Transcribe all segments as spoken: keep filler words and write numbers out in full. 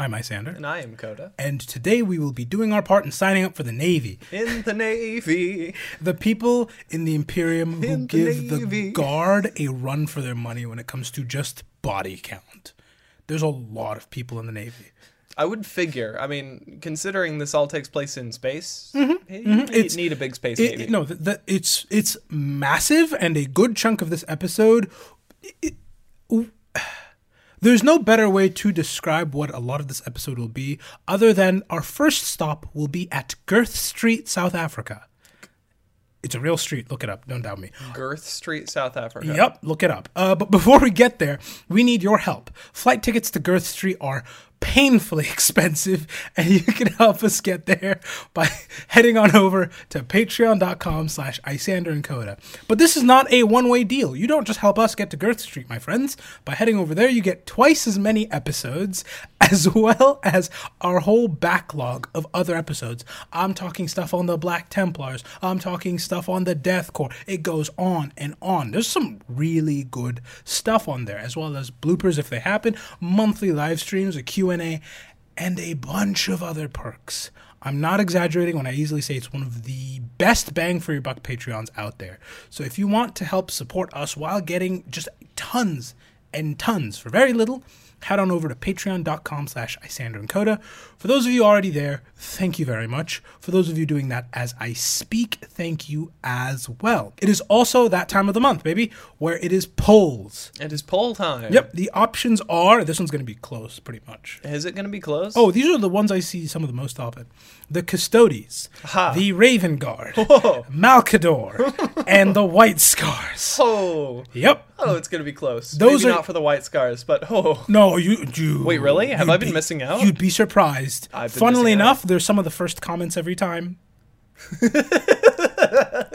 I'm Isander. And I am Coda. And today we will be doing our part in signing up for the Navy. In the Navy. The people in the Imperium who give the Guard a run for their money when it comes to just body count. There's a lot of people in the Navy. I would figure. I mean, considering this all takes place in space, mm-hmm. you mm-hmm. it's, need a big space it, Navy. It, no, the, the, it's, it's massive, and a good chunk of this episode... It, it, There's no better way to describe what a lot of this episode will be other than our first stop will be at Girth Street, South Africa. It's a real street. Look it up. Don't doubt me. Girth Street, South Africa. Yep. Look it up. Uh, but before we get there, we need your help. Flight tickets to Girth Street are painfully expensive, and you can help us get there by heading on over to patreon.com slash Isander and Coda. But this is not a one-way deal. You don't just help us get to Girth Street, my friends. By heading over there, you get twice as many episodes, as well as our whole backlog of other episodes. I'm talking stuff on the Black Templars. I'm talking stuff on the Death Corps. It goes on and on. There's some really good stuff on there, as well as bloopers if they happen, monthly live streams, a Q and A, and a bunch of other perks. I'm not exaggerating when I easily say it's one of the best bang for your buck Patreons out there. So if you want to help support us while getting just tons and tons for very little, head on over to patreon.com slash Isander and Coda. For those of you already there, thank you very much. For those of you doing that as I speak, thank you as well. It is also that time of the month, baby, where it is polls. It is poll time. Yep. The options are, this one's going to be close, pretty much. Is it going to be close? Oh, these are the ones I see some of the most often. The Custodes, Aha. the Raven Guard, Whoa. Malkador, and the White Scars. Oh. Yep. Oh, it's going to be close. Those Maybe are... not for the White Scars, but oh. No. Oh, you, you... Wait, really? Have I been be, missing out? You'd be surprised. Funnily enough, there's some of the first comments every time.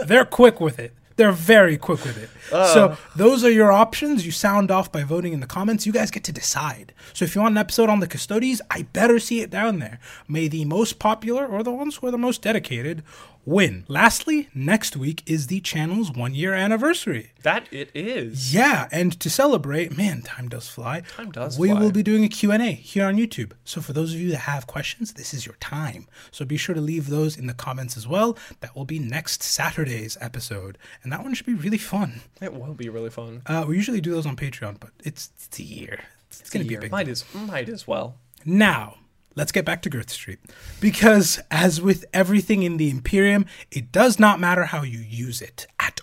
They're quick with it. They're very quick with it. Uh, so those are your options. You sound off by voting in the comments. You guys get to decide. So if you want an episode on the Custodes, I better see it down there. May the most popular, or the ones who are the most dedicated, win. Lastly, next week is the channel's one-year anniversary. That it is. Yeah, and to celebrate, man, time does fly. Time does we fly. We will be doing a Q and A here on YouTube. So for those of you that have questions, this is your time. So be sure to leave those in the comments as well. That will be next Saturday's episode. And that one should be really fun. It will be really fun. Uh, we usually do those on Patreon, but it's, it's a year. It's, it's going to be a big might as, might as well. Now, let's get back to Girth Street. Because as with everything in the Imperium, it does not matter how you use it at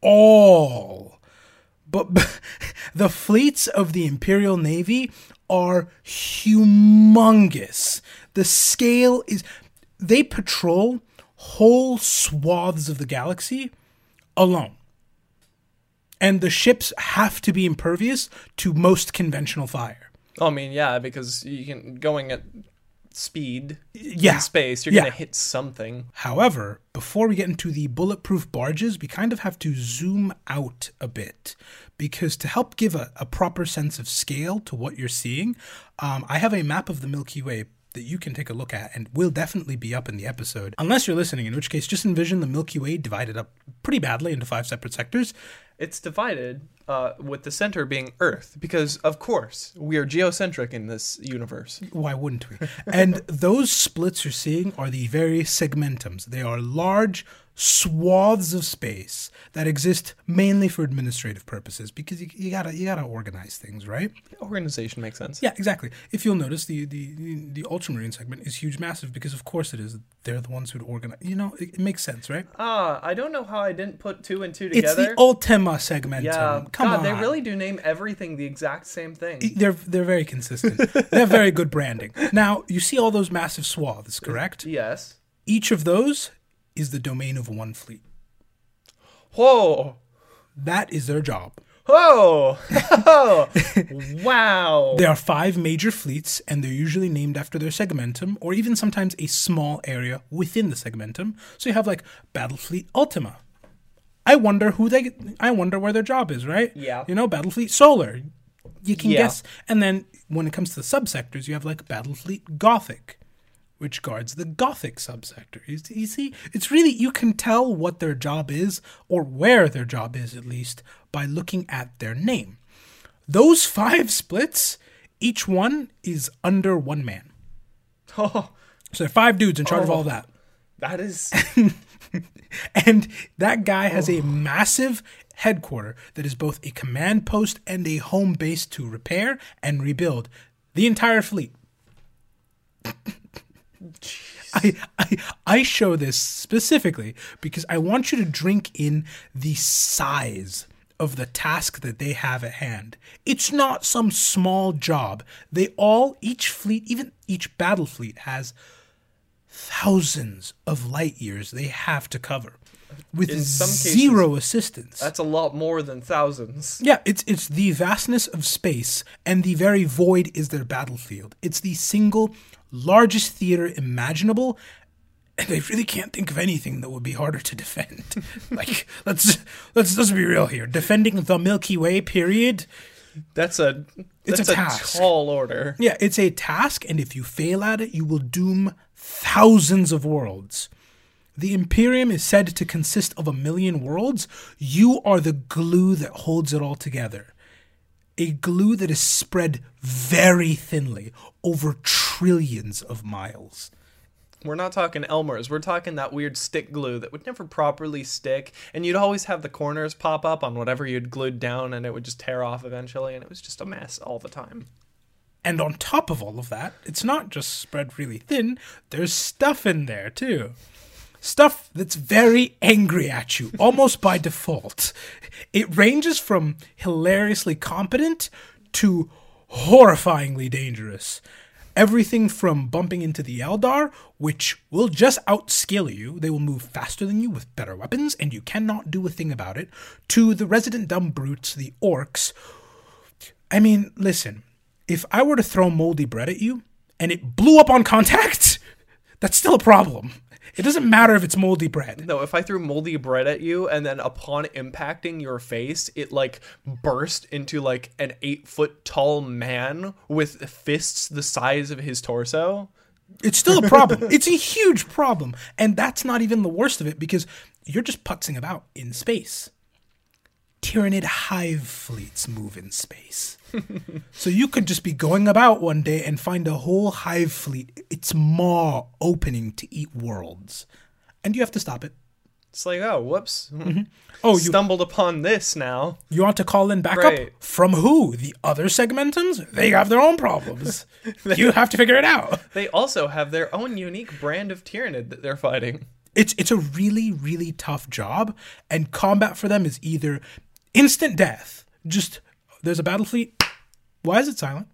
all. But, but the fleets of the Imperial Navy are humongous. The scale is... They patrol whole swaths of the galaxy alone. And the ships have to be impervious to most conventional fire. I mean, yeah, because you can going at speed yeah. in space, you're yeah. going to hit something. However, before we get into the bulletproof barges, we kind of have to zoom out a bit. Because to help give a, a proper sense of scale to what you're seeing, um, I have a map of the Milky Way that you can take a look at and will definitely be up in the episode. Unless you're listening, in which case just envision the Milky Way divided up pretty badly into five separate sectors. It's divided uh, with the center being Earth because, of course, we are geocentric in this universe. Why wouldn't we? And those splits you're seeing are the various segmentums. They are large swaths of space that exist mainly for administrative purposes because you, you gotta you gotta organize things, right? Organization makes sense. Yeah, exactly. If you'll notice, the the the Ultramarine segment is huge, massive because of course it is. They're the ones who'd organize. You know, it, it makes sense, right? Ah, uh, I don't know how I didn't put two and two together. It's the Ultima Segmentum. Yeah, come God, on. They really do name everything the exact same thing. They're they're very consistent. They're very good branding. Now you see all those massive swaths, correct? Yes. Each of those is the domain of one fleet. Whoa. That is their job. Whoa. Oh. Wow. There are five major fleets, and they're usually named after their segmentum, or even sometimes a small area within the segmentum. So you have, like, Battlefleet Ultima. I wonder who they... I wonder where their job is, right? Yeah. You know, Battlefleet Solar. You can yeah. guess. And then when it comes to the subsectors, you have, like, Battlefleet Gothic, which guards the Gothic subsector. You see, it's really, you can tell what their job is, or where their job is, at least, by looking at their name. Those five splits Each one is under one man. Oh. So there are five dudes in charge oh. of all that. That is... And that guy has oh. a massive headquarter that is both a command post and a home base to repair and rebuild the entire fleet. I, I I show this specifically because I want you to drink in the size of the task that they have at hand. It's not some small job. They all, each fleet, even each battle fleet has thousands of light years they have to cover with in some zero cases, assistance. That's a lot more than thousands. Yeah, it's it's the vastness of space, and the very void is their battlefield. It's the single largest theater imaginable, and they really can't think of anything that would be harder to defend. Like, let's let's let's be real here. Defending the Milky Way, period. That's a that's it's a, task. a tall order. Yeah, it's a task, and if you fail at it, you will doom thousands of worlds. The Imperium is said to consist of a million worlds. You are the glue that holds it all together. A glue that is spread very thinly over trillions of miles. We're not talking Elmer's. We're talking that weird stick glue that would never properly stick. And you'd always have the corners pop up on whatever you'd glued down, and it would just tear off eventually. And it was just a mess all the time. And on top of all of that, it's not just spread really thin. There's stuff in there, too. Stuff that's very angry at you, almost by default. It ranges from hilariously competent to horrifyingly dangerous. Everything from bumping into the Eldar, which will just outskill you, they will move faster than you with better weapons, and you cannot do a thing about it, to the resident dumb brutes, the orcs. I mean, listen, if I were to throw moldy bread at you, and it blew up on contact, that's still a problem. It doesn't matter if it's moldy bread. No, if I threw moldy bread at you and then upon impacting your face, it like burst into like an eight foot tall man with fists the size of his torso. It's still a problem. It's a huge problem. And that's not even the worst of it because you're just putzing about in space. Tyranid hive fleets move in space. So you could just be going about one day and find a whole hive fleet, its maw opening to eat worlds. And you have to stop it. It's like, oh, whoops. Mm-hmm. Oh, you stumbled upon this now. You want to call in backup? Right. From who? The other Segmentums? They have their own problems. they, you have to figure it out. They also have their own unique brand of Tyranid that they're fighting. It's, it's a really, really tough job. And combat for them is either instant death, just... There's a battle fleet. Why is it silent?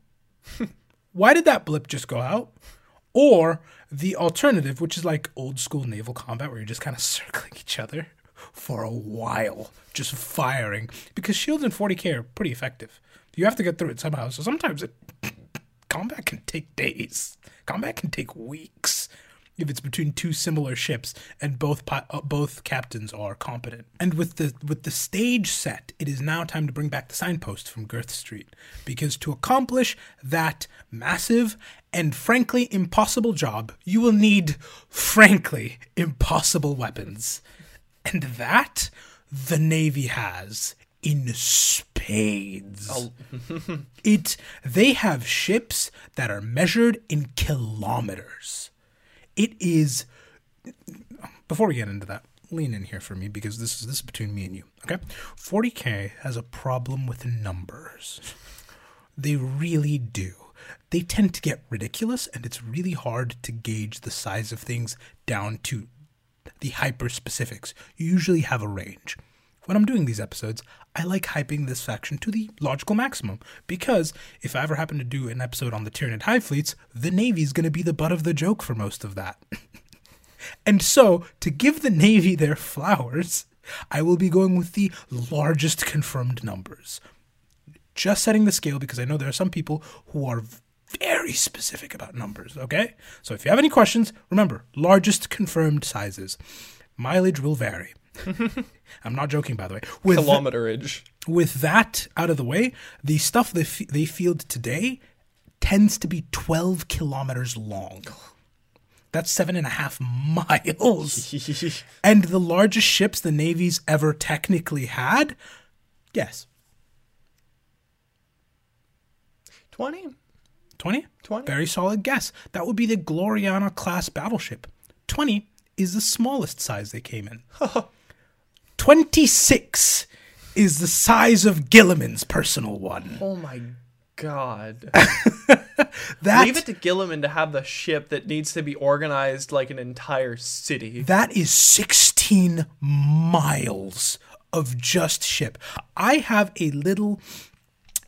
Why did that blip just go out? Or the alternative, which is like old school naval combat where you're just kind of circling each other for a while, just firing. Because shields in forty K are pretty effective. You have to get through it somehow. So sometimes it, combat can take days. Combat can take weeks if it's between two similar ships and both pi- uh, both captains are competent. And with the with the stage set, it is now time to bring back the signpost from Girth Street, because to accomplish that massive and frankly impossible job, you will need frankly impossible weapons. And that the Navy has in spades. Oh. it they have ships that are measured in kilometers. It is, before we get into that, lean in here for me because this is this is between me and you, okay? forty K has a problem with numbers. They really do. They tend to get ridiculous, and it's really hard to gauge the size of things down to the hyper-specifics. You usually have a range. When I'm doing these episodes, I like hyping this faction to the logical maximum, because if I ever happen to do an episode on the Tyranid hive fleets, the Navy's going to be the butt of the joke for most of that. And so, to give the Navy their flowers, I will be going with the largest confirmed numbers. Just setting the scale, because I know there are some people who are very specific about numbers, okay? So if you have any questions, remember, largest confirmed sizes. Mileage will vary. I'm not joking, by the way. With Kilometerage. The, with that out of the way, the stuff they, f- they field today tends to be twelve kilometers long. That's seven and a half miles. And the largest ships the Navy's ever technically had? Yes. twenty? twenty? twenty. Very solid guess. That would be the Gloriana class battleship. twenty is the smallest size they came in. twenty-six is the size of Guilliman's personal one. Oh my God. that, Leave it to Guilliman to have the ship that needs to be organized like an entire city. That is sixteen miles of just ship. I have a little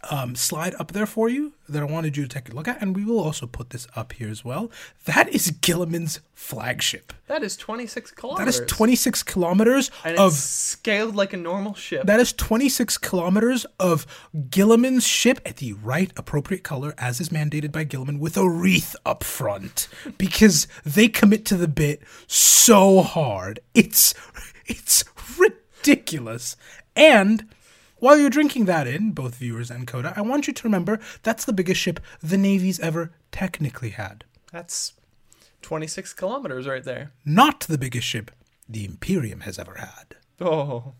um, slide up there for you that I wanted you to take a look at, and we will also put this up here as well. That is Guilliman's flagship. That is twenty-six kilometers. That is twenty-six kilometers and of... it's scaled like a normal ship. That is twenty-six kilometers of Guilliman's ship at the right appropriate color, as is mandated by Guilliman, with a wreath up front, because they commit to the bit so hard. It's, it's ridiculous. Ridiculous. And while you're drinking that in, both viewers and Coda, I want you to remember that's the biggest ship the Navy's ever technically had. That's twenty-six kilometers right there. Not the biggest ship the Imperium has ever had. Oh.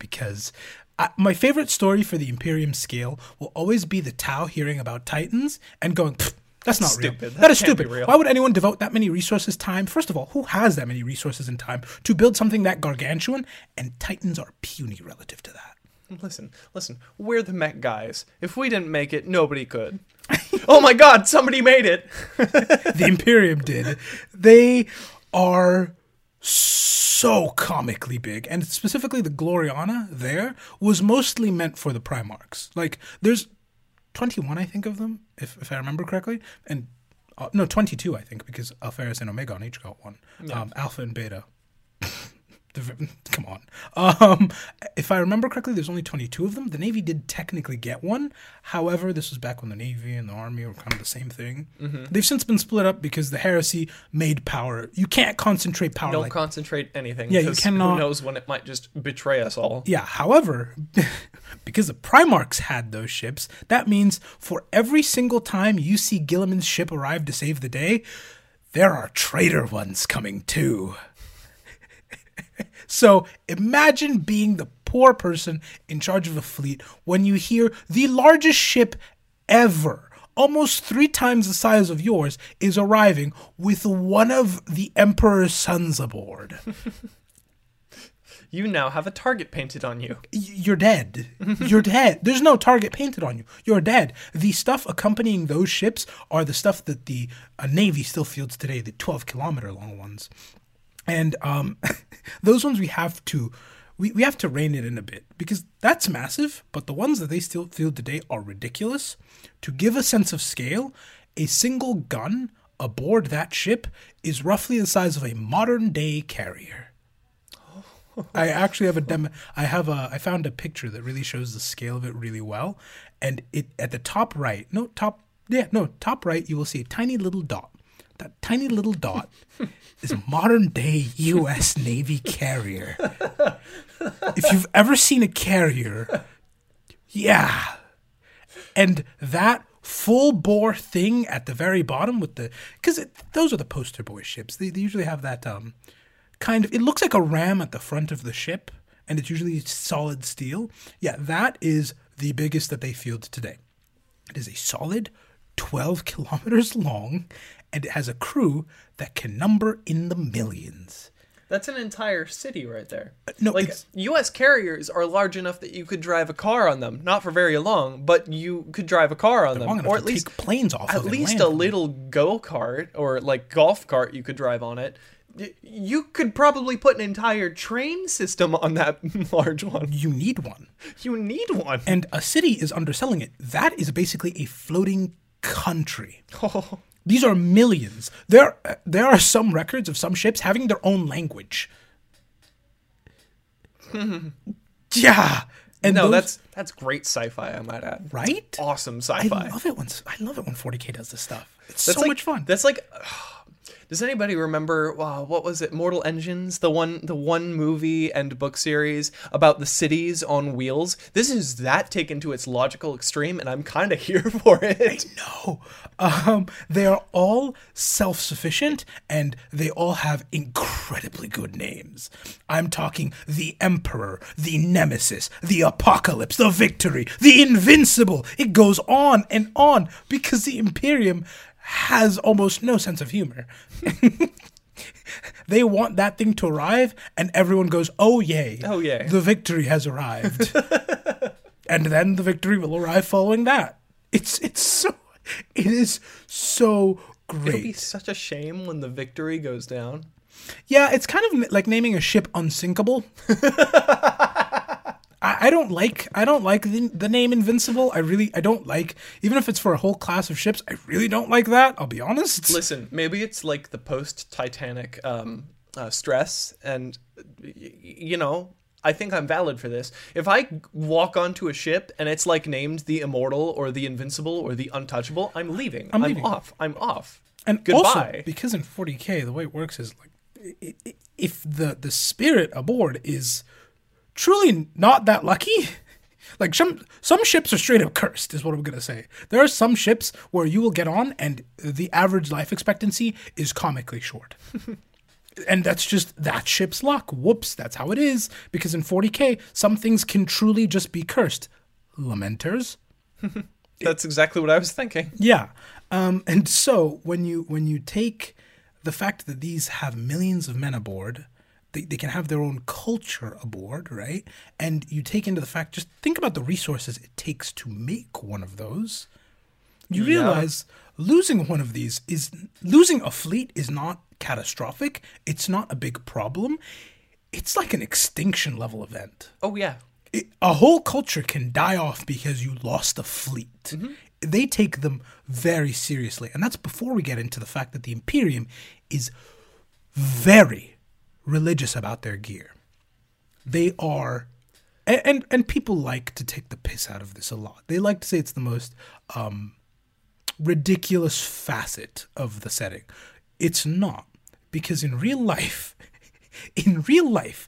Because I, my favorite story for the Imperium scale will always be the Tau hearing about Titans and going, pfft. That's not stupid. real. That, that is stupid. Why would anyone devote that many resources, time? First of all, who has that many resources and time to build something that gargantuan? And Titans are puny relative to that. Listen, listen. We're the mech guys. If we didn't make it, nobody could. Oh my God, somebody made it. The Imperium did. They are so comically big. And specifically the Gloriana there was mostly meant for the Primarchs. Like, there's... twenty-one, I think, of them, if if I remember correctly. And uh, no, twenty-two, I think, because Alpharis and Omega on each got one. Yeah. Um, Alpha and Beta. Come on. Um, if I remember correctly, there's only twenty-two of them. The Navy did technically get one. However, this was back when the Navy and the Army were kind of the same thing. Mm-hmm. They've since been split up because the heresy made power. You can't concentrate power. Don't like, concentrate anything. Yeah, you cannot. Who knows when it might just betray us all. Yeah, however, because the Primarchs had those ships, that means for every single time you see Guilliman's ship arrive to save the day, there are traitor ones coming too. So imagine being the poor person in charge of a fleet when you hear the largest ship ever, almost three times the size of yours, is arriving with one of the Emperor's sons aboard. You now have a target painted on you. You're dead. You're dead. There's no target painted on you. You're dead. The stuff accompanying those ships are the stuff that the uh, Navy still fields today, the twelve-kilometer long ones. And um, those ones we have to we, we have to rein it in a bit because that's massive. But the ones that they still field today are ridiculous. To give a sense of scale, a single gun aboard that ship is roughly the size of a modern day carrier. I actually have a demo. I have a. I found a picture that really shows the scale of it really well. And it at the top right, no top, yeah, no top right, you will see a tiny little dot. That tiny little dot is a modern-day U S Navy carrier. If you've ever seen a carrier, yeah. And that full-bore thing at the very bottom with the... Because those are the poster boy ships. They, they usually have that um, kind of... It looks like a ram at the front of the ship, and it's usually solid steel. Yeah, that is the biggest that they field today. It is a solid twelve kilometers long, and it has a crew that can number in the millions. That's an entire city right there. Uh, no, like U S carriers are large enough that you could drive a car on them, not for very long, but you could drive a car on them, or at least take planes off. At least a little go-kart or like golf cart you could drive on it. You could probably put an entire train system on that large one. You need one. You need one. And a city is underselling it. That is basically a floating country. Oh. These are millions. There there are some records of some ships having their own language. Yeah. And no, those... that's that's great sci-fi, I might add. Right? It's awesome sci-fi. I love it when I love it when forty K does this stuff. It's that's so like, much fun. That's like Does anybody remember, wow, what was it, Mortal Engines? The one the one movie and book series about the cities on wheels? This is that taken to its logical extreme, and I'm kind of here for it. I know. Um, they are all self-sufficient, and they all have incredibly good names. I'm talking the Emperor, the Nemesis, the Apocalypse, the Victory, the Invincible. It goes on and on, because the Imperium has almost no sense of humor. They want that thing to arrive, and everyone goes, oh, yay. Oh, yay. The Victory has arrived. And then the Victory will arrive following that. It's it's so, it is so great. It'll be such a shame when the Victory goes down. Yeah, it's kind of like naming a ship Unsinkable. I don't like I don't like the, the name Invincible. I really I don't like, even if it's for a whole class of ships. I really don't like that. I'll be honest. Listen, maybe it's like the post-Titanic um, uh, stress, and y- you know, I think I'm valid for this. If I walk onto a ship and it's like named the Immortal or the Invincible or the Untouchable, I'm leaving. I'm, I'm leaving. off. I'm off. And goodbye. Also, because in forty K, the way it works is like, if the the spirit aboard is truly not that lucky. Like some some ships are straight up cursed, is what I'm gonna say. There are some ships where you will get on and the average life expectancy is comically short. And that's just that ship's luck. Whoops, that's how it is. Because in forty K, some things can truly just be cursed. Lamenters. That's exactly what I was thinking. Yeah. Um, and so when you when you take the fact that these have millions of men aboard, They, they can have their own culture aboard, right? And you take into the fact, just think about the resources it takes to make one of those. You yeah. realize losing one of these is, losing a fleet is not catastrophic. It's not a big problem. It's like an extinction level event. Oh, yeah. It, a whole culture can die off because you lost a fleet. Mm-hmm. They take them very seriously. And that's before we get into the fact that the Imperium is very religious about their gear. They are, and, and and people like to take the piss out of this a lot. They like to say it's the most um, ridiculous facet of the setting. It's not, because in real life, in real life,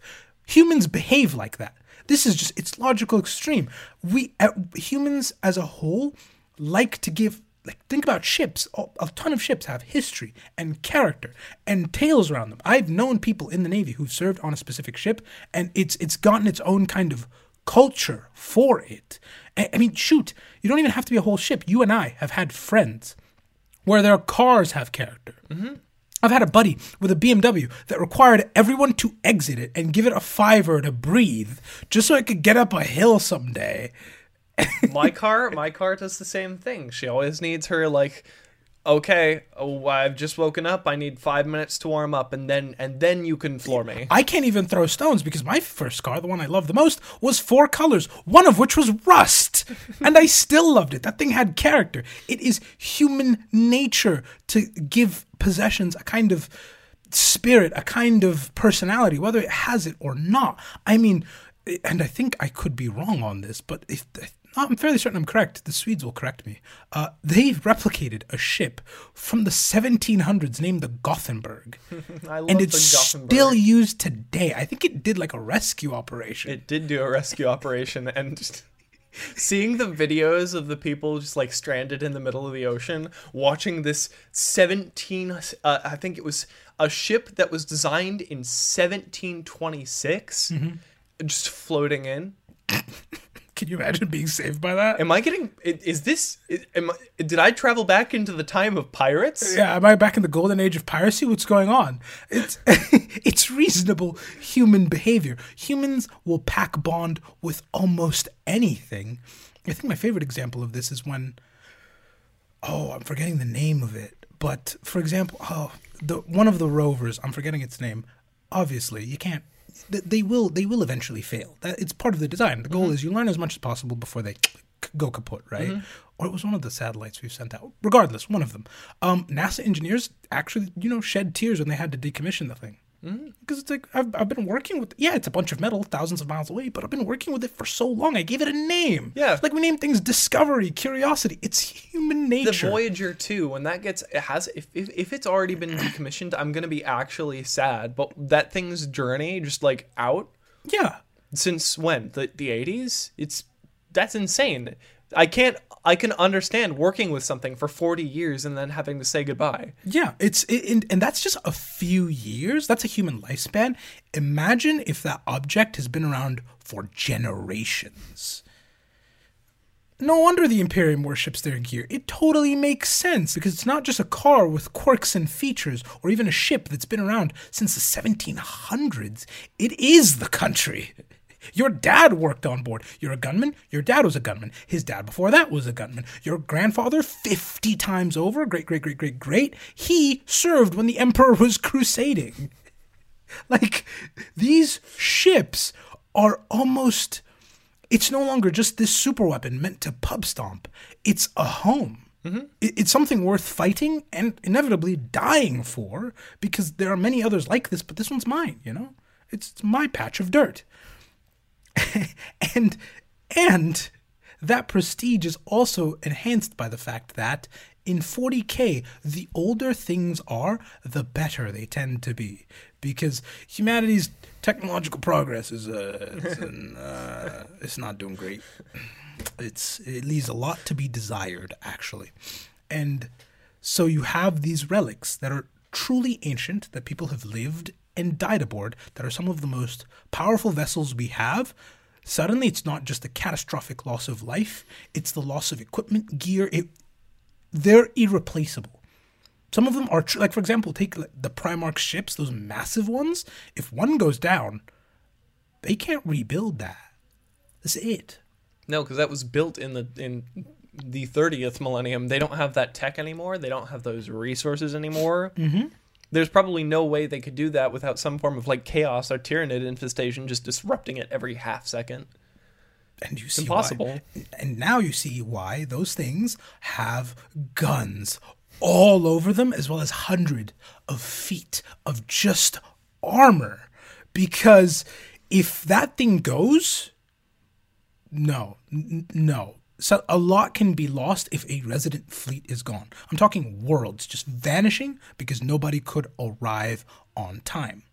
humans behave like that. This is just, it's logical extreme. We uh, humans as a whole like to give. Like, think about ships. A ton of ships have history and character and tales around them. I've known people in the Navy who've served on a specific ship, and it's it's gotten its own kind of culture for it. I mean, shoot, you don't even have to be a whole ship. You and I have had friends where their cars have character. Mm-hmm. I've had a buddy with a B M W that required everyone to exit it and give it a fiver to breathe just so it could get up a hill someday. my car, my car does the same thing. She always needs her, like, okay, oh, I've just woken up. I need five minutes to warm up, and then and then you can floor me. I can't even throw stones because my first car, the one I loved the most, was four colors, one of which was rust, and I still loved it. That thing had character. It is human nature to give possessions a kind of spirit, a kind of personality, whether it has it or not. I mean, and I think I could be wrong on this, but if... if I'm fairly certain I'm correct. The Swedes will correct me. Uh, they replicated a ship from the seventeen hundreds named the Gothenburg. I love and it's the Gothenburg. Still used today. I think it did like a rescue operation. It did do a rescue operation. And just seeing the videos of the people just like stranded in the middle of the ocean, watching this seventeen, uh, I think it was a ship that was designed in seventeen twenty-six, mm-hmm. just floating in. Can you imagine being saved by that? Am I getting... Is this... Am I, did I travel back into the time of pirates? Yeah, am I back in the golden age of piracy? What's going on? It's it's reasonable human behavior. Humans will pack bond with almost anything. I think my favorite example of this is when... Oh, I'm forgetting the name of it. But, for example, oh, the one of the rovers, I'm forgetting its name. Obviously, you can't... They will they will eventually fail. That, it's part of the design. The goal mm-hmm. is you learn as much as possible before they go kaput, right? Mm-hmm. Or it was one of the satellites we've sent out. Regardless, one of them. Um, NASA engineers actually, you know, shed tears when they had to decommission the thing. Because it's like, I've, I've been working with, yeah, it's a bunch of metal thousands of miles away, but I've been working with it for so long, I gave it a name. Yeah. Like, we name things Discovery, Curiosity. It's human nature. The Voyager two, when that gets, it has, if, if, if it's already been decommissioned, I'm going to be actually sad. But that thing's journey, just like, out? Yeah. Since when? The, the eighties? It's, that's insane. I can't, I can understand working with something for forty years and then having to say goodbye. Yeah, it's it, and, and that's just a few years. That's a human lifespan. Imagine if that object has been around for generations. No wonder the Imperium worships their gear. It totally makes sense, because it's not just a car with quirks and features, or even a ship that's been around since the seventeen hundreds. It is the country. Your dad worked on board. You're a gunman. Your dad was a gunman. His dad before that was a gunman. Your grandfather, fifty times over, great, great, great, great, great, he served when the Emperor was crusading. Like, these ships are almost, it's no longer just this super weapon meant to pub stomp. It's a home. Mm-hmm. It's something worth fighting and inevitably dying for, because there are many others like this, but this one's mine, you know? It's, it's my patch of dirt. and and that prestige is also enhanced by the fact that in forty K, the older things are, the better they tend to be, because humanity's technological progress is uh, it's, an, uh, it's not doing great. It's it leaves a lot to be desired, actually. And so you have these relics that are truly ancient, that people have lived and died aboard, that are some of the most powerful vessels we have. Suddenly, it's not just a catastrophic loss of life, it's the loss of equipment, gear. It, they're irreplaceable. Some of them are, tr- like, for example, take the Primarch ships, those massive ones. If one goes down, they can't rebuild that. That's it. No, because that was built in the in the thirtieth millennium. They don't have that tech anymore. They don't have those resources anymore. Mm-hmm. There's probably no way they could do that without some form of, like, chaos or Tyranid infestation just disrupting it every half second. And you it's see impossible. Why. And now you see why those things have guns all over them, as well as hundreds of feet of just armor. Because if that thing goes, no, n- no. So a lot can be lost if a resident fleet is gone. I'm talking worlds just vanishing because nobody could arrive on time.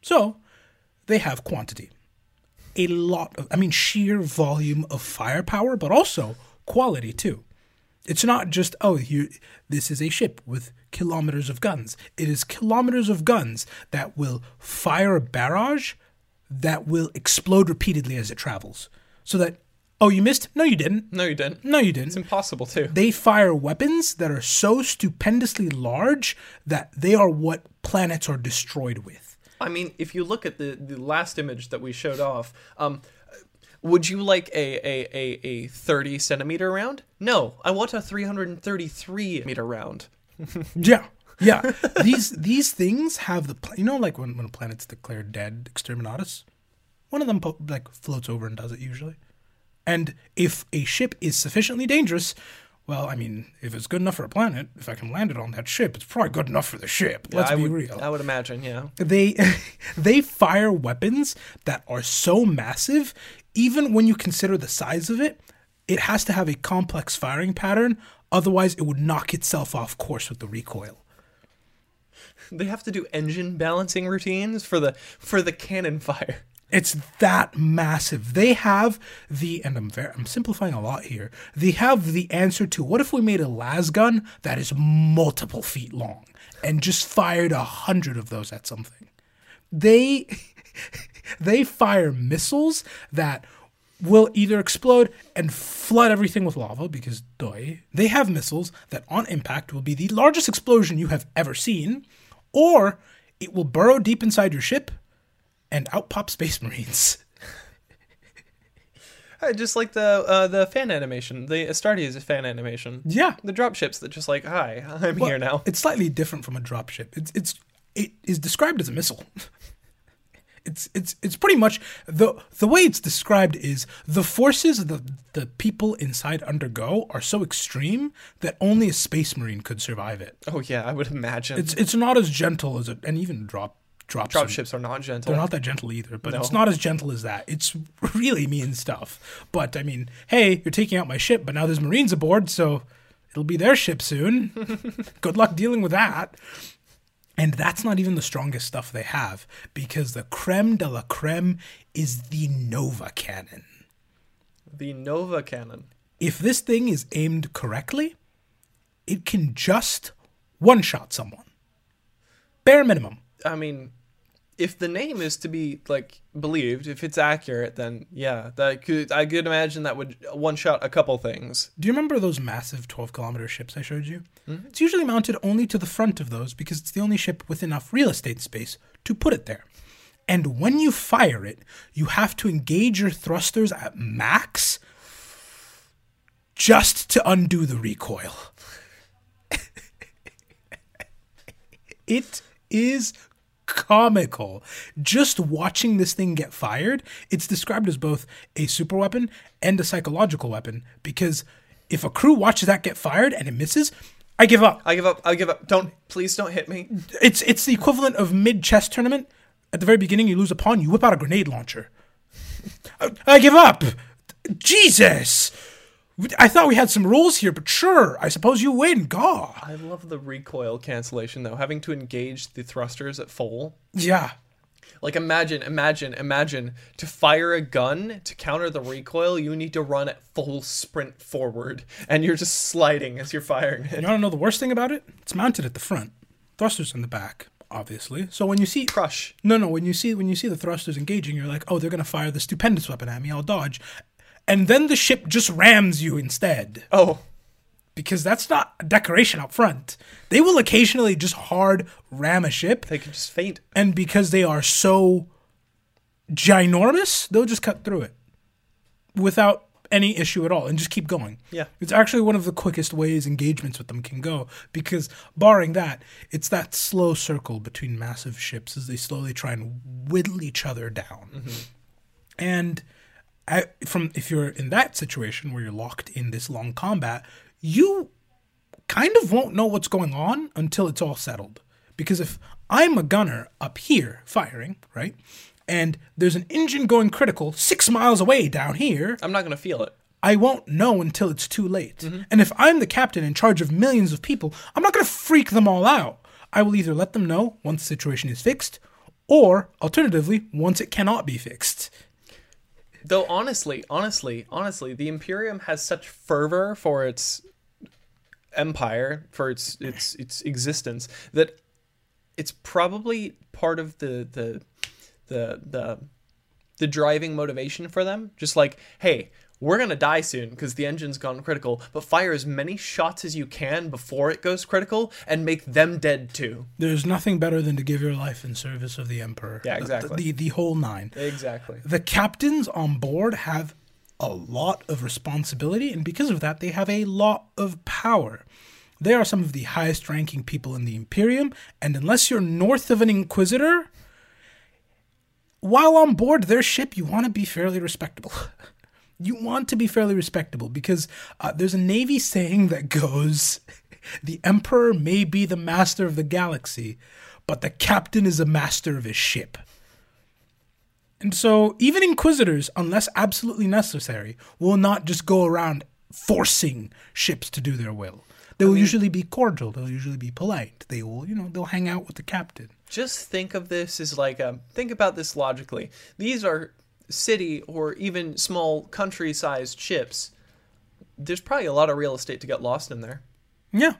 So they have quantity. A lot of, I mean, sheer volume of firepower, but also quality too. It's not just, oh, here, this is a ship with kilometers of guns. It is kilometers of guns that will fire a barrage that will explode repeatedly as it travels. So that, oh, you missed? No, you didn't. No, you didn't. No, you didn't. It's impossible, too. They fire weapons that are so stupendously large that they are what planets are destroyed with. I mean, if you look at the, the last image that we showed off, um, would you like a, a, a, a thirty-centimeter round? No, I want a three hundred thirty-three-meter round. Yeah, yeah. These these things have the... Pl- you know, like, when, when a planet's declared dead, exterminatus? One of them, po- like, floats over and does it, usually. And if a ship is sufficiently dangerous, well, I mean, if it's good enough for a planet, if I can land it on that ship, it's probably good enough for the ship. Yeah, Let's I be would, real. I would imagine, yeah. They they fire weapons that are so massive, even when you consider the size of it, it has to have a complex firing pattern. Otherwise, it would knock itself off course with the recoil. They have to do engine balancing routines for the for the cannon fire. It's that massive. They have the, and I'm very, I'm simplifying a lot here. They have the answer to, what if we made a las gun that is multiple feet long and just fired a hundred of those at something? They, they fire missiles that will either explode and flood everything with lava, because doi. They have missiles that on impact will be the largest explosion you have ever seen, or it will burrow deep inside your ship. And out pop Space Marines. Just like the uh, the fan animation. The Astartes fan animation. Yeah. The dropships that just like, hi, I'm well, here now. It's slightly different from a dropship. It's it's it is described as a missile. it's it's it's pretty much the the way it's described is the forces that the people inside undergo are so extreme that only a Space Marine could survive it. Oh yeah, I would imagine. It's it's not as gentle as a and even drop Drop Dropships are not gentle. They're not that gentle either, but no. It's not as gentle as that. It's really mean stuff. But, I mean, hey, you're taking out my ship, but now there's Marines aboard, so it'll be their ship soon. Good luck dealing with that. And that's not even the strongest stuff they have, because the creme de la creme is the Nova Cannon. The Nova Cannon. If this thing is aimed correctly, it can just one-shot someone. Bare minimum. I mean, if the name is to be, like, believed, if it's accurate, then, yeah, that could I could imagine that would one-shot a couple things. Do you remember those massive twelve-kilometer ships I showed you? Mm-hmm. It's usually mounted only to the front of those because it's the only ship with enough real estate space to put it there. And when you fire it, you have to engage your thrusters at max just to undo the recoil. It is comical. Just watching this thing get fired, it's described as both a super weapon and a psychological weapon, because if a crew watches that get fired and it misses, I give up. I give up. I give up. Don't, please don't hit me. It's it's the equivalent of mid-chess tournament. At the very beginning, you lose a pawn, you whip out a grenade launcher. I, I give up. Jesus. I thought we had some rules here, but sure, I suppose you win. Gah. I love the recoil cancellation, though. Having to engage the thrusters at full. Yeah. Like, imagine, imagine, imagine. To fire a gun, to counter the recoil, you need to run at full sprint forward. And you're just sliding as you're firing it. You want to know the worst thing about it? It's mounted at the front. Thrusters in the back, obviously. So when you see... Crush. No, no, when you see, when you see the thrusters engaging, you're like, oh, they're going to fire the stupendous weapon at me. I'll dodge. And then the ship just rams you instead. Oh. Because that's not a decoration up front. They will occasionally just hard ram a ship. They can just faint. And because they are so ginormous, they'll just cut through it without any issue at all and just keep going. Yeah. It's actually one of the quickest ways engagements with them can go, because barring that, it's that slow circle between massive ships as they slowly try and whittle each other down. Mm-hmm. And... I, from if you're in that situation where you're locked in this long combat, you kind of won't know what's going on until it's all settled. Because if I'm a gunner up here firing, right, and there's an engine going critical six miles away down here, I'm not going to feel it. I won't know until it's too late. Mm-hmm. And if I'm the captain in charge of millions of people, I'm not going to freak them all out. I will either let them know once the situation is fixed, or alternatively, once it cannot be fixed. Though, honestly, honestly, honestly, the Imperium has such fervor for its empire, for its its its existence, that it's probably part of the the the the, the driving motivation for them. Just like, hey, we're going to die soon because the engine's gone critical, but fire as many shots as you can before it goes critical and make them dead too. There's nothing better than to give your life in service of the Emperor. Yeah, exactly. The, the, the whole nine. Exactly. The captains on board have a lot of responsibility, and because of that, they have a lot of power. They are some of the highest ranking people in the Imperium, and unless you're north of an Inquisitor, while on board their ship, you want to be fairly respectable. You want to be fairly respectable because uh, there's a Navy saying that goes, the Emperor may be the master of the galaxy, but the captain is a master of his ship. And so even Inquisitors, unless absolutely necessary, will not just go around forcing ships to do their will. They will I mean, usually be cordial. They'll usually be polite. They will, you know, they'll hang out with the captain. Just think of this as like, a, think about this logically. These are... city or even small country-sized ships. There's probably a lot of real estate to get lost in there. Yeah.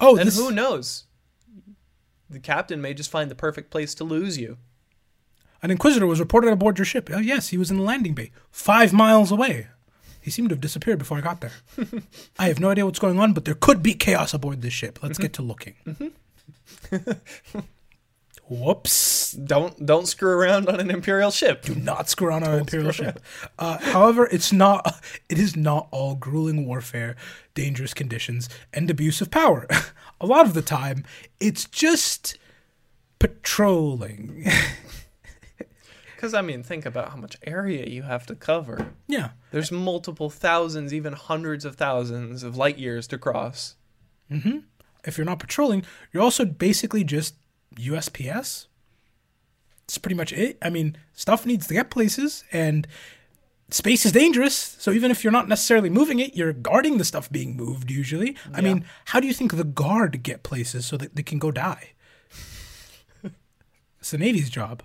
Oh, and this... who knows? The captain may just find the perfect place to lose you. An Inquisitor was reported aboard your ship. Oh yes, he was in the landing bay, five miles away. He seemed to have disappeared before I got there. I have no idea what's going on, but there could be chaos aboard this ship. Let's mm-hmm. get to looking. Mm-hmm. Whoops. Don't don't screw around on an Imperial ship. Do not screw around on an Imperial ship. Uh, however, it's not, it is not all grueling warfare, dangerous conditions, and abuse of power. A lot of the time, it's just patrolling. Because, I mean, think about how much area you have to cover. Yeah. There's multiple thousands, even hundreds of thousands of light years to cross. Mm-hmm. If you're not patrolling, you're also basically just U S P S, that's pretty much it. I mean, stuff needs to get places, and space is dangerous, so even if you're not necessarily moving it, you're guarding the stuff being moved, usually. I yeah. mean, how do you think the guard get places so that they can go die? It's the Navy's job.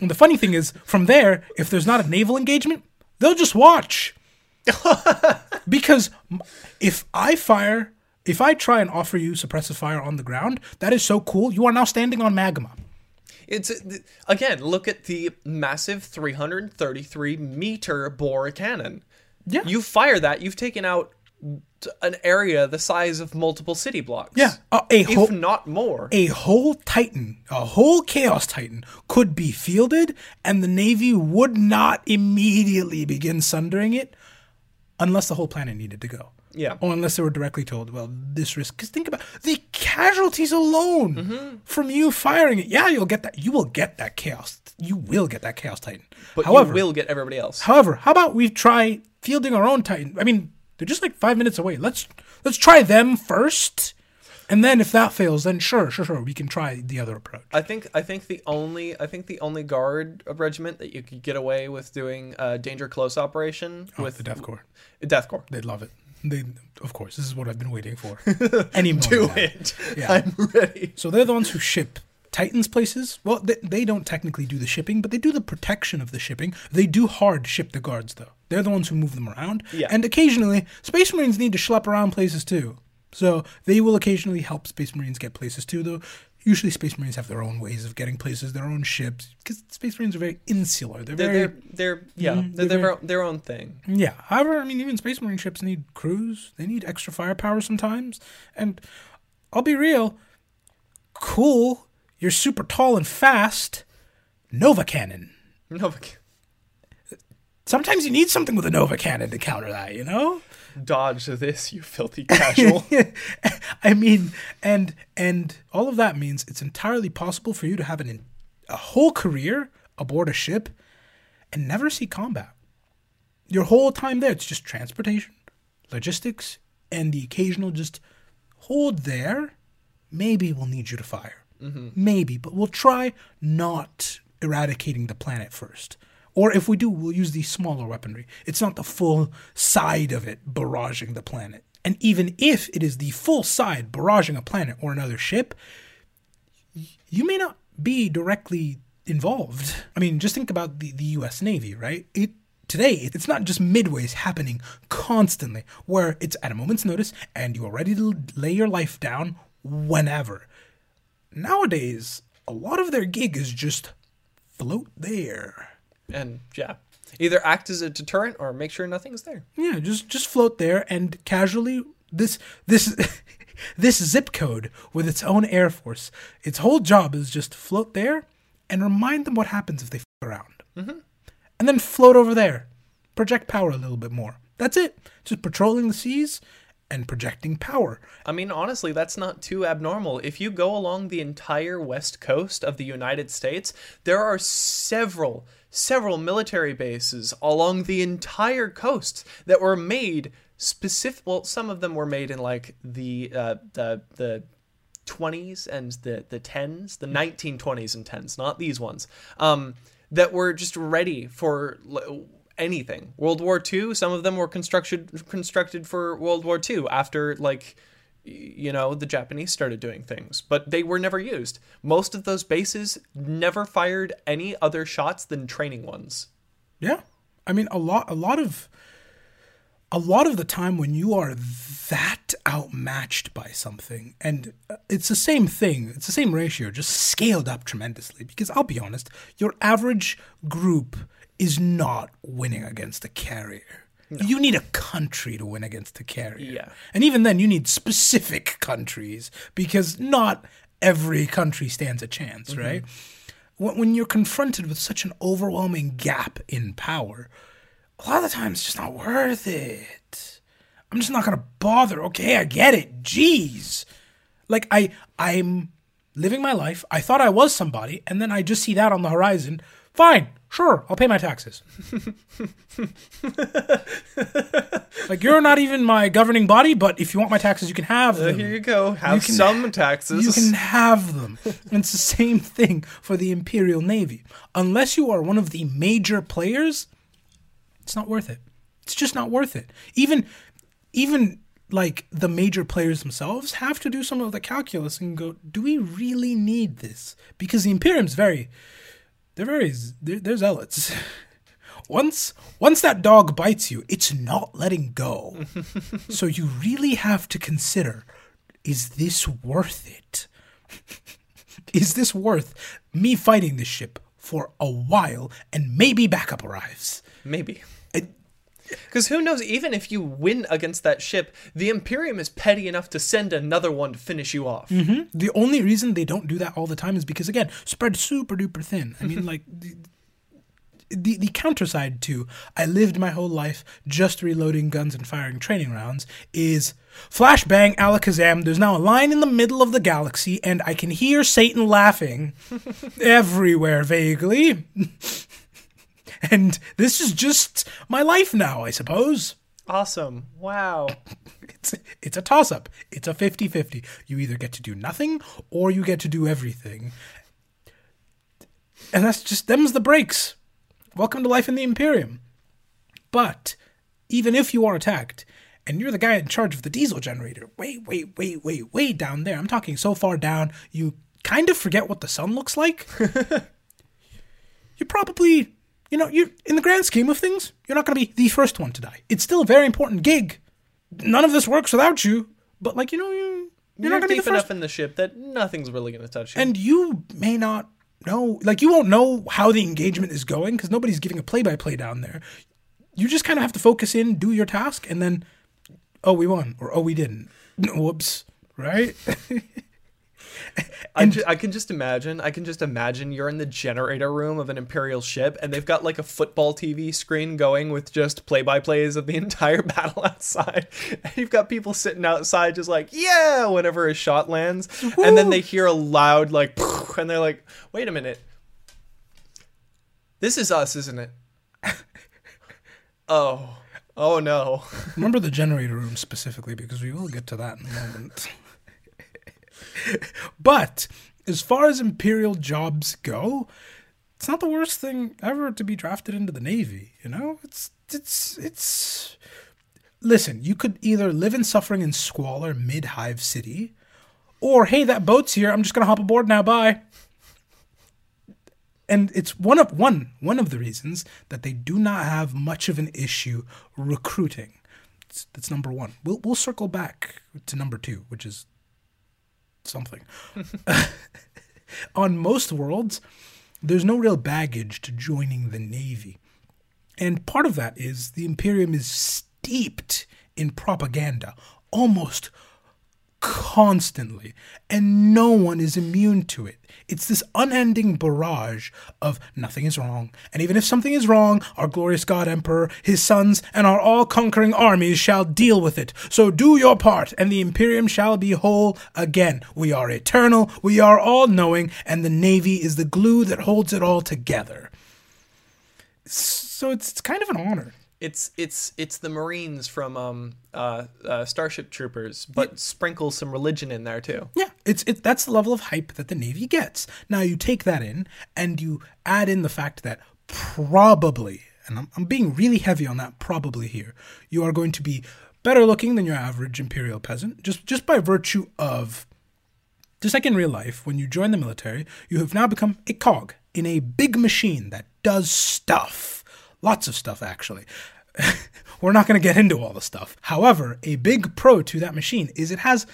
And the funny thing is, from there, if there's not a naval engagement, they'll just watch. Because if I fire, if I try and offer you suppressive fire on the ground, that is so cool. You are now standing on magma. It's, again, look at the massive three hundred thirty-three meter bore cannon. Yeah. You fire that, you've taken out an area the size of multiple city blocks. Yeah. Uh, a if whole, not more. A whole Titan, a whole Chaos Titan could be fielded, and the Navy would not immediately begin sundering it unless the whole planet needed to go. Yeah. Or unless they were directly told, well, this risk. Because think about the casualties alone mm-hmm. from you firing it. Yeah, you'll get that. You will get that chaos. You will get that Chaos Titan. But however, you will get everybody else. However, how about we try fielding our own Titan? I mean, they're just like five minutes away. Let's let's try them first. And then if that fails, then sure, sure, sure, we can try the other approach. I think I think the only I think the only guard regiment that you could get away with doing a danger close operation oh, with the Death Corps. Death Corps. They'd love it. They, of course, this is what I've been waiting for. Any moment. Do it. Yeah. I'm ready. So they're the ones who ship Titans places. Well, they, they don't technically do the shipping, but they do the protection of the shipping. They do hard ship the guards, though. They're the ones who move them around. Yeah. And occasionally, Space Marines need to schlep around places, too. So they will occasionally help Space Marines get places, too, though. Usually Space Marines have their own ways of getting places, their own ships, because Space Marines are very insular. They're they're, very, they're, they're yeah, mm, they're, they're very, their own thing. Yeah. However, I mean, even Space Marine ships need crews. They need extra firepower sometimes. And I'll be real, cool, you're super tall and fast. Nova Cannon. Nova Cannon. Sometimes you need something with a Nova Cannon to counter that, you know? Dodge this, you filthy casual. I mean, and and all of that means it's entirely possible for you to have an a whole career aboard a ship and never see combat. Your whole time there, it's just transportation, logistics, and the occasional just hold there. Maybe we'll need you to fire. Mm-hmm. Maybe, but we'll try not eradicating the planet first. Or if we do, we'll use the smaller weaponry. It's not the full side of it barraging the planet. And even if it is the full side barraging a planet or another ship, you may not be directly involved. I mean, just think about the, the U S Navy, right? It today, it's not just midways happening constantly, where it's at a moment's notice and you are ready to lay your life down whenever. Nowadays, a lot of their gig is just float there. And yeah, either act as a deterrent or make sure nothing's there. Yeah, just just float there and casually this this this zip code with its own air force. Its whole job is just float there and remind them what happens if they f around. Mm-hmm. And then float over there, project power a little bit more. That's it. Just patrolling the seas and projecting power. I mean, honestly, that's not too abnormal. If you go along the entire west coast of the United States, there are several. Several military bases along the entire coast that were made specific. Well, some of them were made in like the uh, the the twenties and the the tens, the nineteen twenties and tens, not these ones. Um, that were just ready for anything. World War Two. Some of them were constructed constructed for World War Two after like. You know, the Japanese started doing things, but they were never used. Most of those bases never fired any other shots than training ones. Yeah. I mean, a lot, a lot of, a lot of the time when you are that outmatched by something, and it's the same thing, it's the same ratio, just scaled up tremendously, because I'll be honest, your average group is not winning against a carrier. No. You need a country to win against a carrier. Yeah. And even then, you need specific countries because not every country stands a chance, mm-hmm. right? When you're confronted with such an overwhelming gap in power, a lot of the times it's just not worth it. I'm just not going to bother. Okay, I get it. Jeez. Like, I, I'm living my life. I thought I was somebody, and then I just see that on the horizon. Fine. sure, I'll pay my taxes. Like, you're not even my governing body, but if you want my taxes, you can have them. Uh, here you go. Have you some ha- taxes. You can have them. And it's the same thing for the Imperial Navy. Unless you are one of the major players, it's not worth it. It's just not worth it. Even, even like, the major players themselves have to do some of the calculus and go, do we really need this? Because the Imperium's very... They're very, they're, they're zealots. Once, once that dog bites you, it's not letting go. So you really have to consider, is this worth it? Is this worth me fighting this ship for a while and maybe backup arrives? Maybe. Because who knows, even if you win against that ship, the Imperium is petty enough to send another one to finish you off. Mm-hmm. The only reason they don't do that all the time is because, again, spread super duper thin. I mean, like, the, the, the counter side to I lived my whole life just reloading guns and firing training rounds is flashbang alakazam, there's now a line in the middle of the galaxy and I can hear Satan laughing everywhere vaguely. And this is just my life now, I suppose. Awesome. Wow. It's it's a toss-up. It's a fifty-fifty. You either get to do nothing or you get to do everything. And that's just, them's the breaks. Welcome to life in the Imperium. But even if you are attacked and you're the guy in charge of the diesel generator, way, way, way, way, way down there. I'm talking so far down, you kind of forget what the sun looks like. You probably... You know, you in the grand scheme of things, you're not going to be the first one to die. It's still a very important gig. None of this works without you. But, like, you know, you, you're, you're not going to be the first. You're deep enough in the ship that nothing's really going to touch you. And you may not know, like, you won't know how the engagement is going because nobody's giving a play-by-play down there. You just kind of have to focus in, do your task, and then, oh, we won, or oh, we didn't. Whoops, right? And I, ju- I can just imagine, I can just imagine you're in the generator room of an Imperial ship and they've got like a football T V screen going with just play-by-plays of the entire battle outside. And you've got people sitting outside just like, yeah, whenever a shot lands. Woo! And then they hear a loud like, and they're like, wait a minute. This is us, isn't it? Oh, oh no. Remember the generator room specifically because we will get to that in a moment. But as far as Imperial jobs go, it's not the worst thing ever to be drafted into the Navy. You know, it's it's it's. Listen, you could either live in suffering and squalor mid Hive City, or hey, that boat's here. I'm just gonna hop aboard now. Bye. And it's one of one one of the reasons that they do not have much of an issue recruiting. It's, that's number one. We'll we'll circle back to number two, which is. Something. On most worlds, there's no real baggage to joining the Navy. And part of that is the Imperium is steeped in propaganda almost constantly, and no one is immune to it. It's this unending barrage of nothing is wrong, and even if something is wrong, our glorious God Emperor, his sons, and our all-conquering armies shall deal with it. So do your part, and the Imperium shall be whole again. We are eternal, we are all-knowing, and the Navy is the glue that holds it all together. So it's, it's kind of an honor. It's it's it's the Marines from um uh, uh Starship Troopers, but yeah. Sprinkle some religion in there too. Yeah, it's it that's the level of hype that the Navy gets. Now you take that in and you add in the fact that probably, and I'm I'm being really heavy on that probably here, you are going to be better looking than your average Imperial peasant just just by virtue of just like in real life when you join the military, you have now become a cog in a big machine that does stuff. Lots of stuff, actually. We're not going to get into all the stuff. However, a big pro to that machine is it has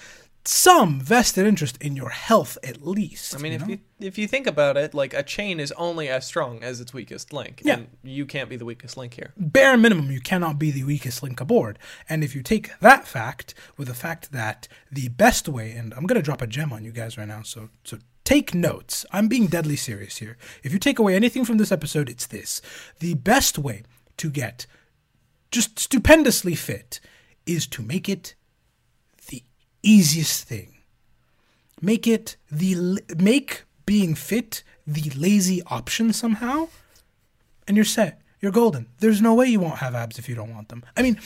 some vested interest in your health, at least. I mean, you if, you, if you think about it, like a chain is only as strong as its weakest link. Yeah. And you can't be the weakest link here. Bare minimum, you cannot be the weakest link aboard. And if you take that fact with the fact that the best way, and I'm going to drop a gem on you guys right now, so so. Take notes. I'm being deadly serious here. If you take away anything from this episode, it's this. The best way to get just stupendously fit is to make it the easiest thing. Make it the, make being fit the lazy option somehow. and you're set. You're golden. There's no way you won't have abs if you don't want them. I mean,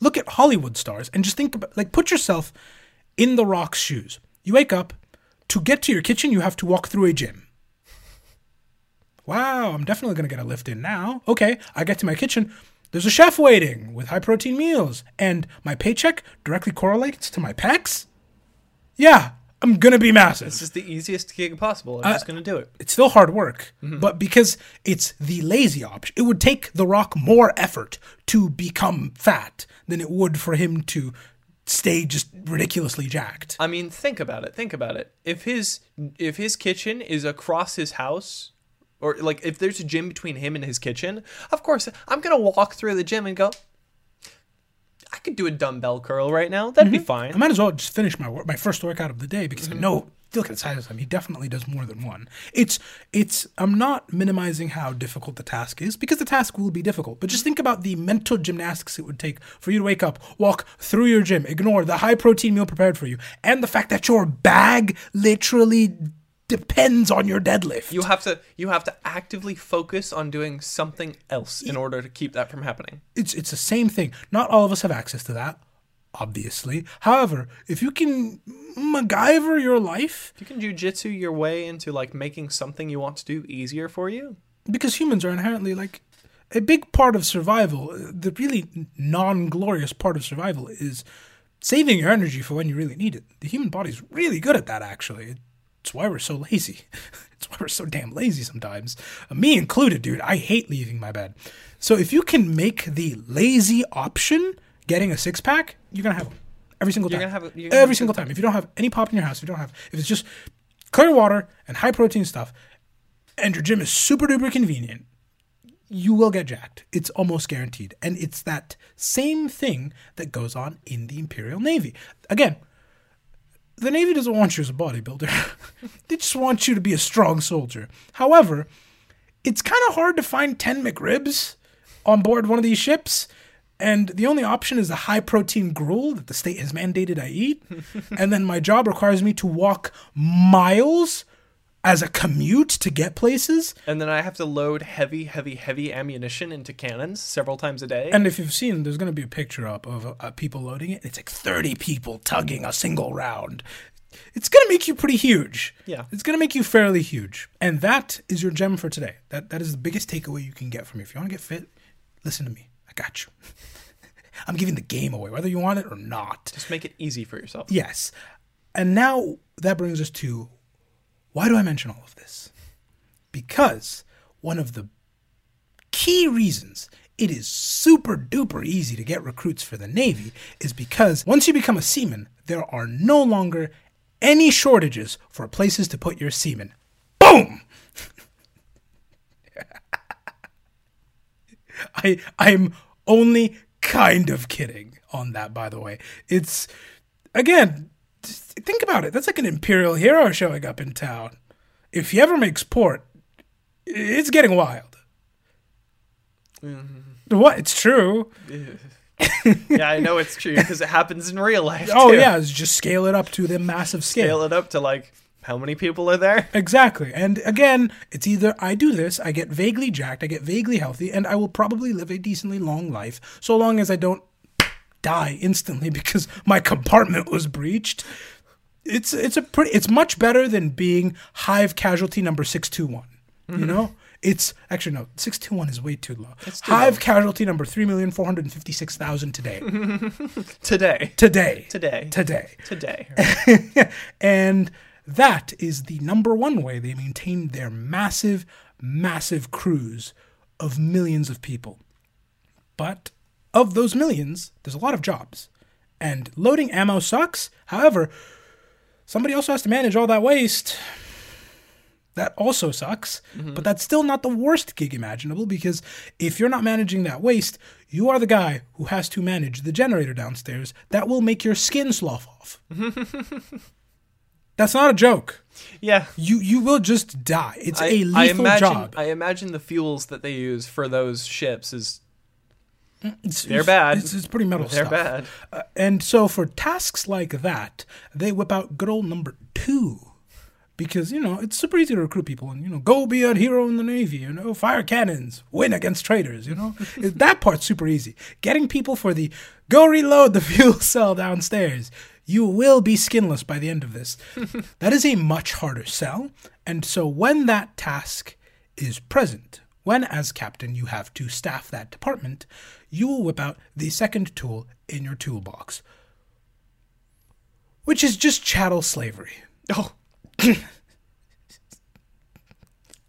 look at Hollywood stars and just think about, like, put yourself in The Rock's shoes. You wake up. To get to your kitchen, you have to walk through a gym. Wow, I'm definitely going to get a lift in now. Okay, I get to my kitchen. There's a chef waiting with high-protein meals, and my paycheck directly correlates to my pecs? Yeah, I'm going to be massive. This is the easiest gig possible. I'm uh, just going to do it. It's still hard work, mm-hmm. but because it's the lazy option, it would take The Rock more effort to become fat than it would for him to stay just ridiculously jacked. I mean, think about it. Think about it. If his if his kitchen is across his house... Or, like, if there's a gym between him and his kitchen, of course, I'm going to walk through the gym and go, I could do a dumbbell curl right now. That'd mm-hmm. be fine. I might as well just finish my work, my first workout of the day because mm-hmm. I know, look at Silasam, he definitely does more than one. It's, it's, I'm not minimizing how difficult the task is because the task will be difficult. But just think about the mental gymnastics it would take for you to wake up, walk through your gym, ignore the high-protein meal prepared for you, and the fact that your bag literally depends on your deadlift. You have to you have to actively focus on doing something else in order to keep that from happening. It's it's the same thing. Not all of us have access to that, obviously. However, if you can MacGyver your life, if you can jiu-jitsu your way into, like, making something you want to do easier for you. Because humans are inherently, like, a big part of survival, the really non-glorious part of survival is saving your energy for when you really need it. The human body's really good at that, actually. It, It's why we're so lazy. It's why we're so damn lazy sometimes. Uh, me included, dude. I hate leaving my bed. So if you can make the lazy option getting a six-pack, you're going to have one. Every single time. You're gonna have, you're gonna Every have single time. time. If you don't have any pop in your house, if you don't have, if it's just clear water and high-protein stuff, and your gym is super-duper convenient, you will get jacked. It's almost guaranteed. And it's that same thing that goes on in the Imperial Navy. Again, the Navy doesn't want you as a bodybuilder. They just want you to be a strong soldier. However, it's kind of hard to find ten McRibs on board one of these ships, and the only option is the high-protein gruel that the state has mandated I eat, and then my job requires me to walk miles as a commute to get places. And then I have to load heavy, heavy, heavy ammunition into cannons several times a day. And if you've seen, there's going to be a picture up of uh, people loading it. It's like thirty people tugging a single round. It's going to make you pretty huge. Yeah. It's going to make you fairly huge. And that is your gem for today. That That is the biggest takeaway you can get from me. If you want to get fit, listen to me. I got you. I'm giving the game away, whether you want it or not. Just make it easy for yourself. Yes. And now that brings us to... why do I mention all of this? Because one of the key reasons it is super duper easy to get recruits for the Navy is because once you become a seaman, there are no longer any shortages for places to put your seaman. Boom! I, I'm only kind of kidding on that, by the way. It's, again... think about it. That's like an Imperial hero showing up in town. If he ever makes port, it's getting wild. Mm-hmm. What? It's true. Yeah, yeah, I know it's true because it happens in real life, Oh, too. yeah. It's just scale it up to the massive scale. Scale it up to, like, how many people are there? Exactly. And again, it's either I do this, I get vaguely jacked, I get vaguely healthy, and I will probably live a decently long life so long as I don't die instantly because my compartment was breached. It's it's a pretty it's much better than being hive casualty number six two one. Mm-hmm. You know? It's actually no, six two one is way too low. It's too hive low. Casualty number three million four hundred fifty-six thousand today. today. Today. Today. Today. Today. Right. And that is the number one way they maintain their massive, massive crews of millions of people. But of those millions, there's a lot of jobs. And loading ammo sucks. However, somebody also has to manage all that waste. That also sucks. Mm-hmm. But that's still not the worst gig imaginable because if you're not managing that waste, you are the guy who has to manage the generator downstairs that will make your skin slough off. That's not a joke. Yeah. You you will just die. It's I, a lethal I imagine, job. I imagine the fuels that they use for those ships is... It's, They're it's, bad. It's, it's pretty metal They're stuff. They're bad. Uh, and so for tasks like that, they whip out good old number two because, you know, it's super easy to recruit people and, you know, go be a hero in the Navy, you know, fire cannons, win against traitors, you know. That part's super easy. Getting people for the go reload the fuel cell downstairs. You will be skinless by the end of this. That is a much harder sell. And so when that task is present, when as captain you have to staff that department, you will whip out the second tool in your toolbox, which is just chattel slavery. Oh.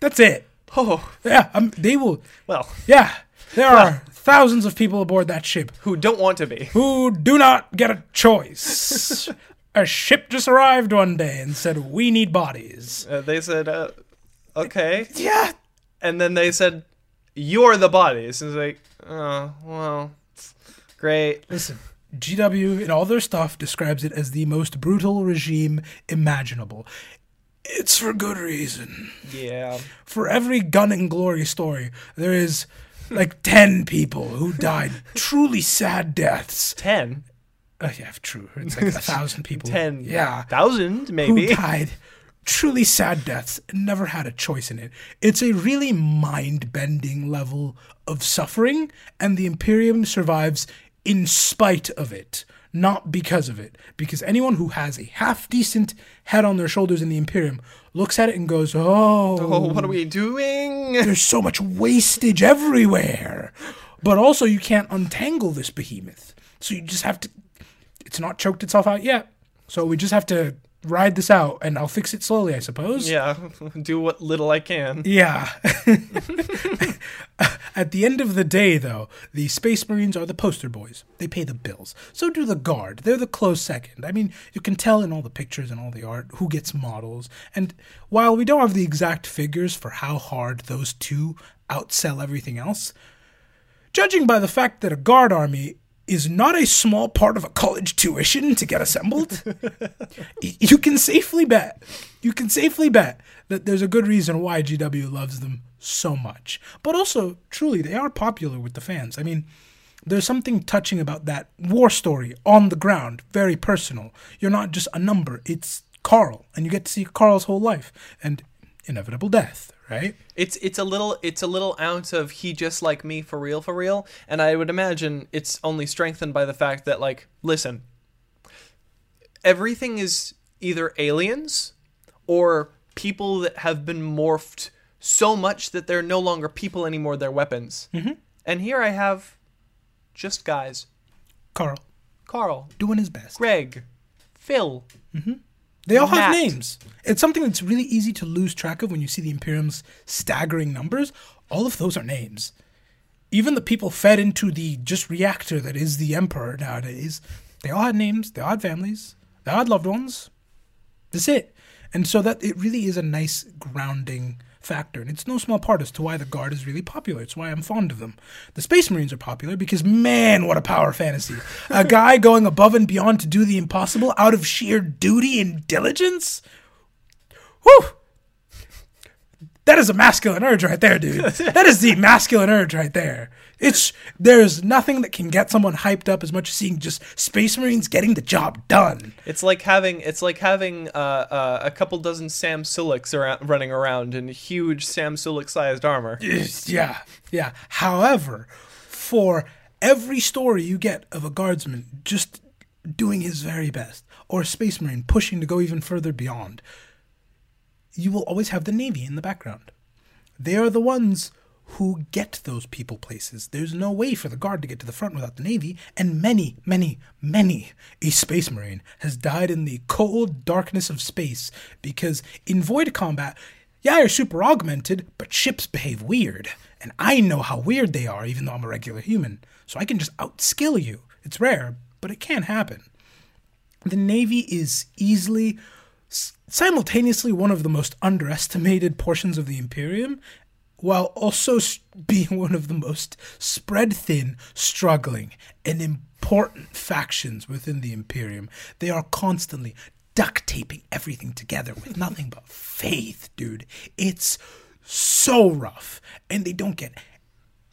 That's it. Oh. Yeah, um, they will. Well. Yeah, there well. are thousands of people aboard that ship. Who don't want to be. Who do not get a choice. A ship just arrived one day and said, we need bodies. Uh, they said, uh, okay. It, yeah. And then they said, you're the bodies. And it's like, oh, well, great. Listen. G W and all their stuff describes it as the most brutal regime imaginable. It's for good reason. Yeah. For every Gun and Glory story, there is like ten people who died truly sad deaths. Ten? Uh, yeah, true. It's like a thousand people. Ten. Yeah. Thousand, maybe. Who died truly sad deaths and never had a choice in it. It's a really mind-bending level of suffering, and the Imperium survives in spite of it, not because of it. Because anyone who has a half-decent head on their shoulders in the Imperium looks at it and goes, oh, oh, what are we doing? There's so much wastage everywhere. But also you can't untangle this behemoth. So you just have to... It's not choked itself out yet. So we just have to ride this out, and I'll fix it slowly, I suppose. Yeah, do what little I can. Yeah. At the end of the day, though, the Space Marines are the poster boys. They pay the bills. So do the Guard. They're the close second. I mean, you can tell in all the pictures and all the art who gets models. And while we don't have the exact figures for how hard those two outsell everything else, judging by the fact that a Guard army is not a small part of a college tuition to get assembled, you can safely bet, you can safely bet that there's a good reason why G W loves them so much. But also, truly, they are popular with the fans. I mean, there's something touching about that war story on the ground, very personal. You're not just a number, it's Carl, and you get to see Carl's whole life and inevitable death. Right? It's it's a little it's a little ounce of he just like me for real for real, and I would imagine it's only strengthened by the fact that, like, listen, everything is either aliens or people that have been morphed so much that they're no longer people anymore, they're weapons. Mm-hmm. And here I have just guys. Carl. Carl. Doing his best. Greg. Phil. Mm-hmm. They all Matt. have names. It's something that's really easy to lose track of when you see the Imperium's staggering numbers. All of those are names. Even the people fed into the just reactor that is the Emperor nowadays, they all had names, they all had families, they all had loved ones. That's it. And so that it really is a nice grounding factor. And it's no small part as to why the Guard is really popular. It's why I'm fond of them. The Space Marines are popular because, man, what a power fantasy. A guy going above and beyond to do the impossible out of sheer duty and diligence? Whew! That is a masculine urge right there, dude. That is the masculine urge right there. It's There's nothing that can get someone hyped up as much as seeing just Space Marines getting the job done. It's like having it's like having uh, uh, a couple dozen Sam Suliks around, running around in huge Sam Sulik-sized armor. Yeah, yeah. However, for every story you get of a guardsman just doing his very best, or a Space Marine pushing to go even further beyond, you will always have the Navy in the background. They are the ones who get those people places. There's no way for the Guard to get to the front without the Navy, and many, many, many a Space Marine has died in the cold darkness of space because in void combat, yeah, you're super augmented, but ships behave weird, and I know how weird they are even though I'm a regular human, so I can just outskill you. It's rare, but it can happen. The Navy is easily, simultaneously one of the most underestimated portions of the Imperium, while also being one of the most spread thin, struggling, and important factions within the Imperium. They are constantly duct taping everything together with nothing but faith, dude. It's so rough, and they don't get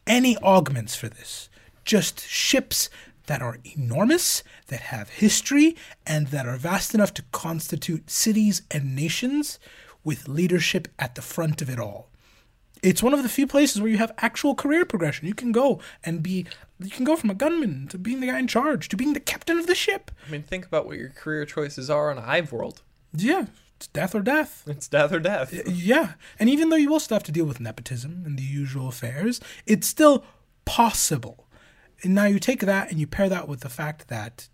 any augments for this. Just ships that are enormous, that have history, and that are vast enough to constitute cities and nations with leadership at the front of it all. It's one of the few places where you have actual career progression. You can go and be, you can go from a gunman to being the guy in charge, to being the captain of the ship. I mean, think about what your career choices are on a hive world. Yeah, it's death or death. It's death or death. Yeah, and even though you also have to deal with nepotism and the usual affairs, it's still possible. And now you take that and you pair that with the fact that,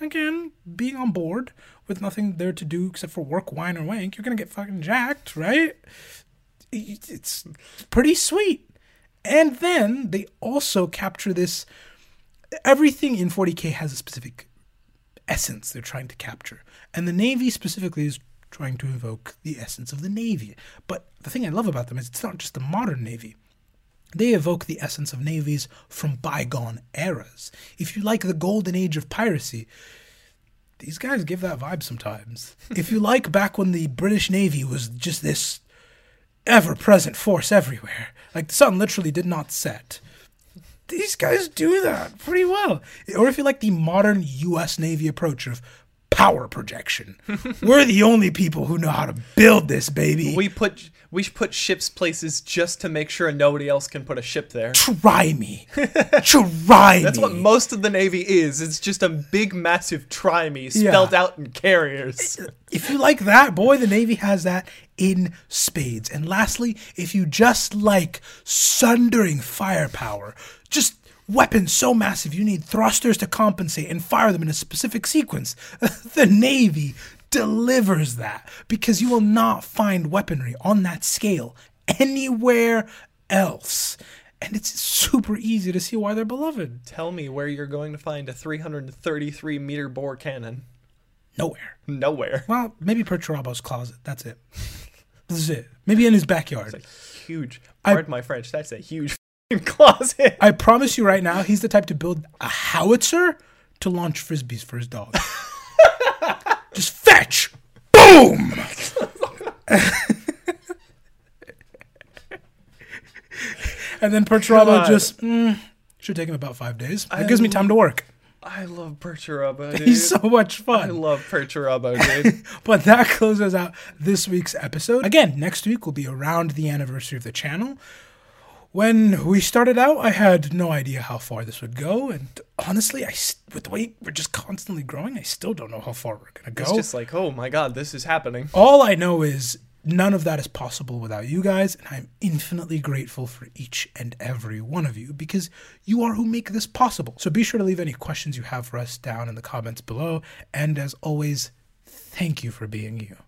again, being on board with nothing there to do except for work, wine, or wank, you're going to get fucking jacked, right? It's pretty sweet. And then they also capture this. Everything in forty K has a specific essence they're trying to capture. And the Navy specifically is trying to evoke the essence of the Navy. But the thing I love about them is it's not just the modern Navy. They evoke the essence of navies from bygone eras. If you like the golden age of piracy, these guys give that vibe sometimes. If you like back when the British Navy was just this ever-present force everywhere, like the sun literally did not set, these guys do that pretty well. Or if you like the modern U S Navy approach of power projection, we're the only people who know how to build this baby. We put we put ships places just to make sure nobody else can put a ship there. Try me, try me. That's what most of the Navy is. It's just a big, massive "try me" spelled yeah. out in carriers. If you like that, boy, the Navy has that in spades. And lastly, if you just like sundering firepower, just weapons so massive you need thrusters to compensate and fire them in a specific sequence, the Navy delivers that, because you will not find weaponry on that scale anywhere else. And it's super easy to see why they're beloved. Tell me where you're going to find a three hundred thirty-three meter bore cannon. Nowhere. Nowhere. Well, maybe Perturabo's closet. That's it. That's it. Maybe in his backyard. It's a huge, pardon I, my French, that's a huge closet. I promise you right now, he's the type to build a howitzer to launch frisbees for his dog. Just fetch, boom. And then Perturabo just mm, should take him about five days. It gives me time to work. I love Perturabo, dude. He's so much fun. I love Perturabo, dude. But that closes out this week's episode. Again, next week will be around the anniversary of the channel. When we started out, I had no idea how far this would go, and honestly, I with the way we're just constantly growing, I still don't know how far we're going to go. It's just like, oh my god, this is happening. All I know is none of that is possible without you guys, and I'm infinitely grateful for each and every one of you, because you are who make this possible. So be sure to leave any questions you have for us down in the comments below, and as always, thank you for being you.